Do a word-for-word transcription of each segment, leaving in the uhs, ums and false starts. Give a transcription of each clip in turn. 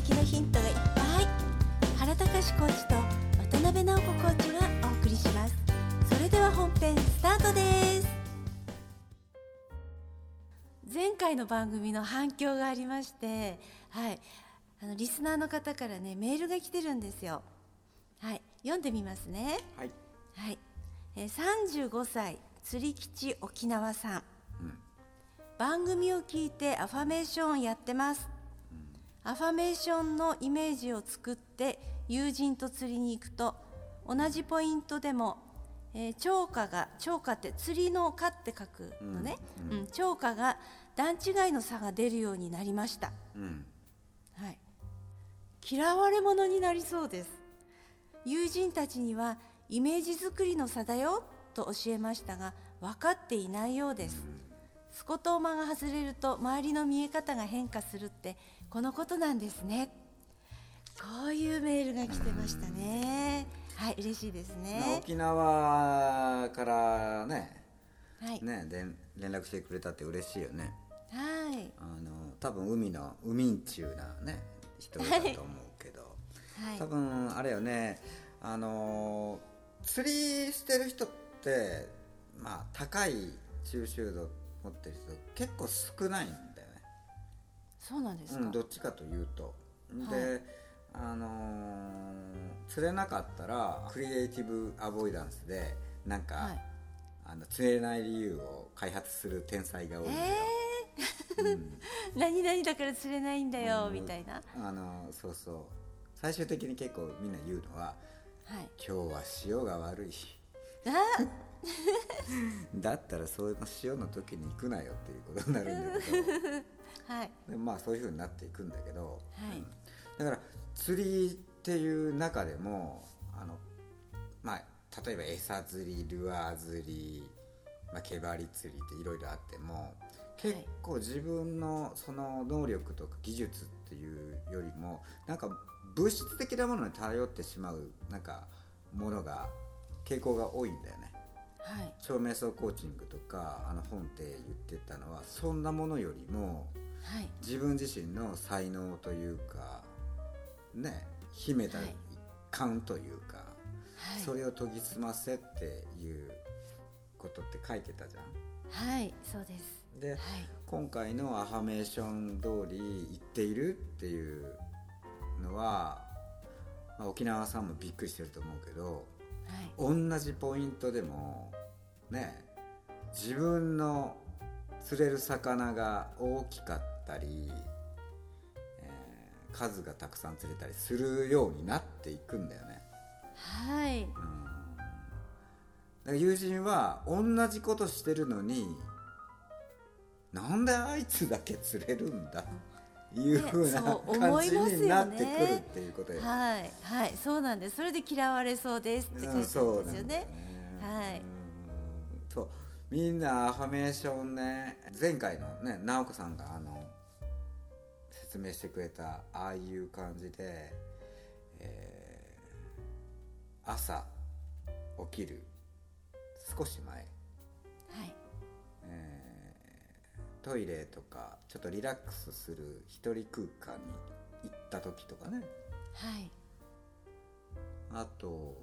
撃のヒントがいっぱい、原敬コーチと渡辺直子コーチがお送りします。それでは本編スタートです。前回の番組の反響がありまして、はい、あのリスナーの方からねメールが来てるんですよ。はい、読んでみますね。はい、はい、えー、さんじゅうごさい釣り吉沖縄さん、うん、番組を聞いてアファメーションやってます、うん、アファメーションのイメージを作って友人と釣りに行くと同じポイントでも、えー、釣果が釣果って釣りの果って書くのね、うんうん、釣果が段違いの差が出るようになりました、うんはい、嫌われ者になりそうです。友人たちにはイメージ作りの差だよと教えましたが分かっていないようです、うん、スコトーマが外れると周りの見え方が変化するってこのことなんですね。こういうメールが来てましたね、うん、はい嬉しいですね。沖縄からね、はい、ねで連絡してくれたって嬉しいよね。はいあの多分海の海んちゅうな、ね、人だと思うけど、はいはい、多分あれよね、あのー、釣りしてる人って、まあ、高い中臭度持ってる人結構少ないんだよね。そうなんですか、うん、どっちかというとで、はいあのー、釣れなかったらクリエイティブアボイダンスでなんか、はい、あの釣れない理由を開発する天才が多いんだよ、えーうん、何々だから釣れないんだよ、うん、みたいな、あのー、そうそう最終的に結構みんな言うのは、はい、今日は潮が悪いあだったらその潮の時に行くなよっていうことになるんだけど、はい、でまあそういう風になっていくんだけど、はいうん、だから釣りっていう中でもあの、まあ、例えば餌釣りルアー釣り、まあ、毛針釣りっていろいろあっても結構自分のその能力とか技術っていうよりもなんか物質的なものに頼ってしまうなんかものが傾向が多いんだよね、はい、超瞑想コーチングとかあの本って言ってたのはそんなものよりも、はい、自分自身の才能というかね秘めた感というか、はい、それを研ぎ澄ませっていうことって書いてたじゃん。はいそうですで、はい、今回のアファメーション通り言っているっていうのは、まあ、沖縄さんもびっくりしてると思うけど、はい、同じポイントでもね自分の釣れる魚が大きかったり、えー、数がたくさん釣れたりするようになっていくんだよね。はい、うん、だから友人は同じことしてるのになんであいつだけ釣れるんだいう風な感じになってくるっていうことです。はい、はい、そうなんです。それで嫌われそうですって感じですよね。はい。そう、みんなアファメーションね、前回のね、直子さんがあの説明してくれたああいう感じで、えー、朝起きる少し前、はい。えートイレとかちょっとリラックスする一人空間に行った時とかね、はい、あと、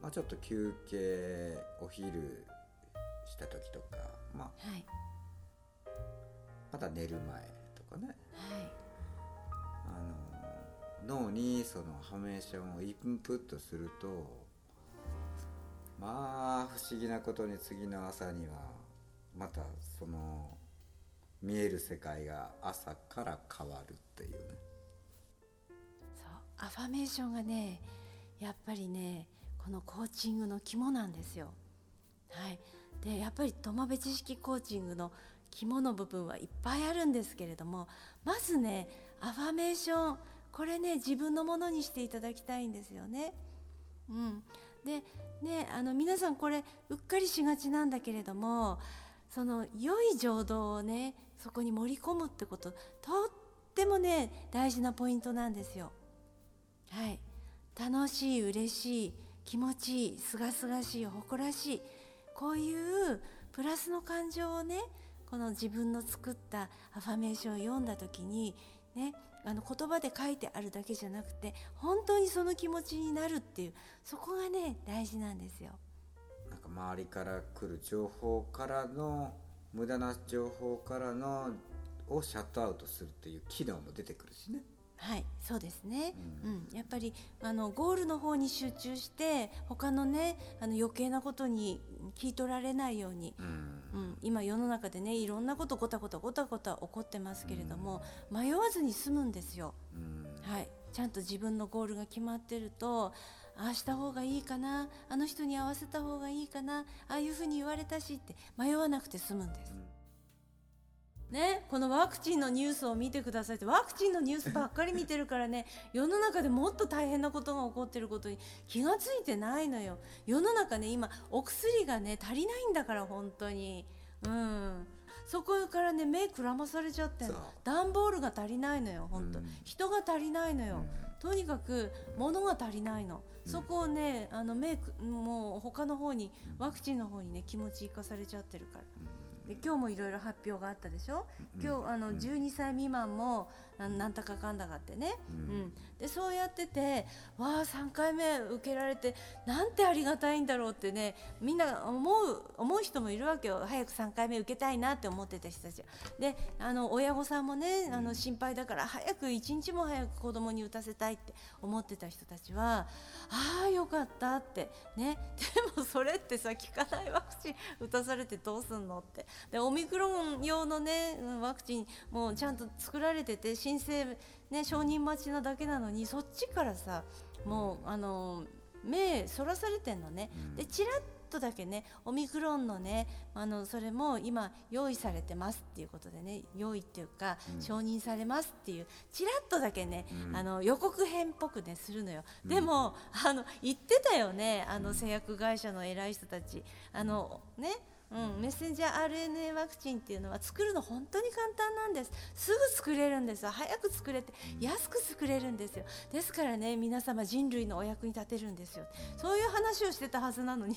まあ、ちょっと休憩お昼した時とか、まあはい、また寝る前とかね、はい、あの脳にそのハメーションをインプットするとまあ不思議なことに次の朝にはまたその見える世界が朝から変わるっていうね。そう、アファメーションがね、やっぱりね、このコーチングの肝なんですよ。はい。で、やっぱりトマベ知識コーチングの肝の部分はいっぱいあるんですけれども、まずね、アファメーション、これね、自分のものにしていただきたいんですよね。うん。で、ね、あの皆さんこれうっかりしがちなんだけれども、その良い情動をねそこに盛り込むってこととってもね大事なポイントなんですよ。はい、楽しい嬉しい気持ちいいすがすがしい誇らしいこういうプラスの感情をねこの自分の作ったアファメーションを読んだ時にねあの言葉で書いてあるだけじゃなくて、本当にその気持ちになるっていう、そこがね大事なんですよ。なんか周りから来る情報からの、無駄な情報からのをシャットアウトするという機能も出てくるしね。はい、そうですね、うんうん、やっぱりあのゴールの方に集中して、他のねあの余計なことに聞い取られないように、うんうん、今世の中でねいろんなことごたごたごたごた起こってますけれども、うん、迷わずに済むんですよ、うん、はい、ちゃんと自分のゴールが決まってると、ああした方がいいかな、あの人に合わせた方がいいかな、ああいうふうに言われたしって迷わなくて済むんです、うん、ね、このワクチンのニュースを見てくださいって、ワクチンのニュースばっかり見てるからね世の中でもっと大変なことが起こってることに気がついてないのよ。世の中ね今お薬がね足りないんだから、本当に、うん、そこからね目くらまされちゃってんの。段ボールが足りないのよ、本当、うん、人が足りないのよ、うん、とにかく物が足りないの、うん、そこをねあの目もう他の方に、ワクチンの方にね気持ちいかされちゃってるから、うん、で今日もいろいろ発表があったでしょ。今日あのじゅうにさい未満もなんたかかんだかってね、うんうん、でそうやってて、わあさんかいめ受けられてなんてありがたいんだろうってね、みんな思う思う人もいるわけよ。早くさんかいめ受けたいなって思ってた人たちで、あの親御さんもねあの心配だから早く一日も早く子供に打たせたいって思ってた人たちは、ああよかったってね。でもそれってさ、効かないワクチン打たされてどうすんのって。でオミクロン用の、ね、ワクチンもちゃんと作られてて申請、ね、承認待ちなだけなのに、そっちからさもうあの目そらされてんのね。でチラッとだけねオミクロンのねあのそれも今用意されてますっていうことでね、用意っていうか承認されますっていうチラッとだけね、あの予告編っぽくねするのよ。でもあの言ってたよね、あの製薬会社の偉い人たち、あのねうん、メッセンジャー アールエヌエー ワクチンっていうのは作るの本当に簡単なんです。すぐ作れるんですよ。早く作れて安く作れるんですよ。ですからね皆様人類のお役に立てるんですよ。そういう話をしてたはずなのに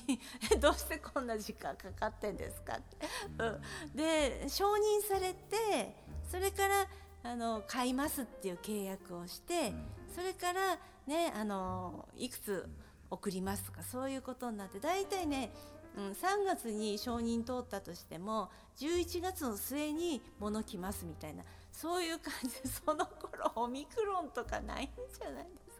どうしてこんな時間かかってんですかって、うん、で承認されて、それからあの買いますっていう契約をして、それからねあのいくつ送りますとかそういうことになって、だいたいねうん、さんがつに承認通ったとしてもじゅういちがつの末に物来ますみたいな、そういう感じで、その頃オミクロンとかないんじゃないですか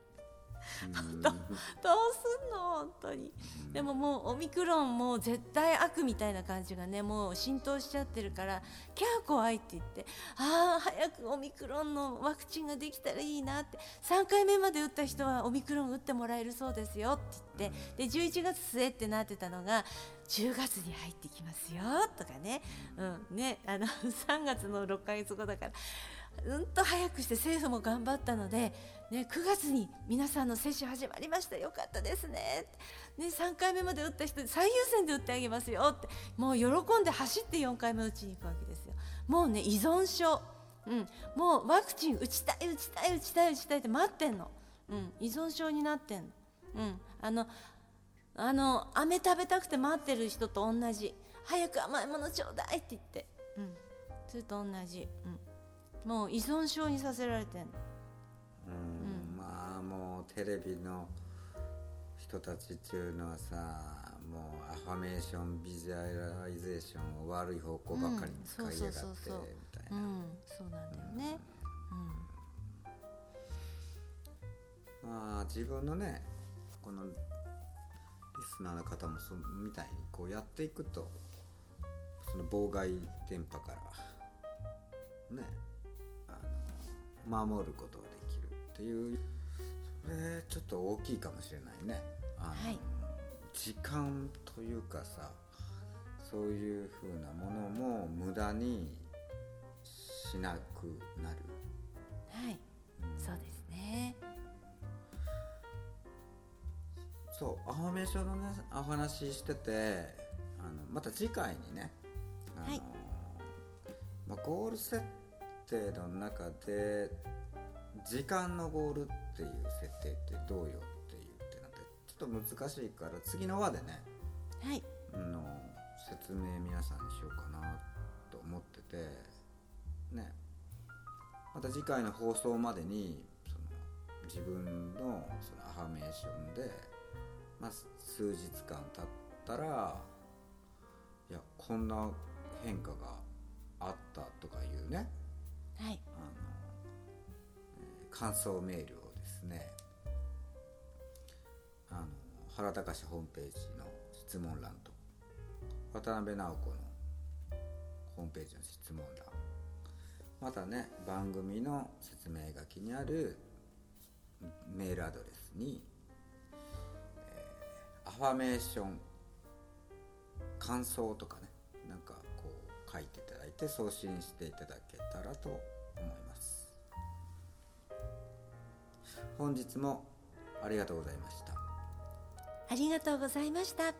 ど, どうすんの本当に。でももうオミクロンもう絶対悪みたいな感じがねもう浸透しちゃってるから、キャー怖いって言って、ああ早くオミクロンのワクチンができたらいいなって。さんかいめまで打った人はオミクロン打ってもらえるそうですよって言って、でじゅういちがつ末ってなってたのがじゅうがつに入ってきますよとかね、うん、ねあのさんがつのろっかげつごだからうんと早くして政府も頑張ったので、ね、くがつに皆さんの接種始まりました、よかったです ね, ねさんかいめまで打った人最優先で打ってあげますよって、もう喜んで走ってよんかいめ打ちに行くわけですよ。もうね依存症、うん、もうワクチン打ちたい打ちたい打ちたい打ちたいって待ってんの、うん、依存症になってんの、うん、あのあの飴食べたくて待ってる人と同じ、早く甘いものちょうだいって言って、うん、それと同じ、うん、もう依存症にさせられてんの。うーん、うん、まあもうテレビの人たちっていうのはさ、もうアファメーションビジュアライゼーションを悪い方向ばかりに使いやがってみたいな、うん、そうなんだよね、うん、まあ自分のねこのリスナーの方もそみたいにこうやっていくと、その妨害電波からねあの守ることができるっていう、それちょっと大きいかもしれないね。あの、はい、時間というかさ、そういう風なものも無駄にしなくなる。はい、うん、そうですね。そうアファメーションの、ね、お話してて、あのまた次回にねあの、はいまあ、ゴール設定の中で時間のゴールっていう設定ってどうよっていうってなって、ちょっと難しいから次の輪でね、はい、の説明皆さんにしようかなと思っててね。また次回の放送までにその自分 の, そのアファメーションで、まあ、数日間経ったらいやこんな変化があったとかいうね、はい、あの感想メールをですねあの原隆ホームページの質問欄と渡辺直子のホームページの質問欄、またね番組の説明書きにあるメールアドレスに、えー、アファメーション感想とかねなんかこう書いていただいて送信していただけたらと思います。本日もありがとうございました。ありがとうございました。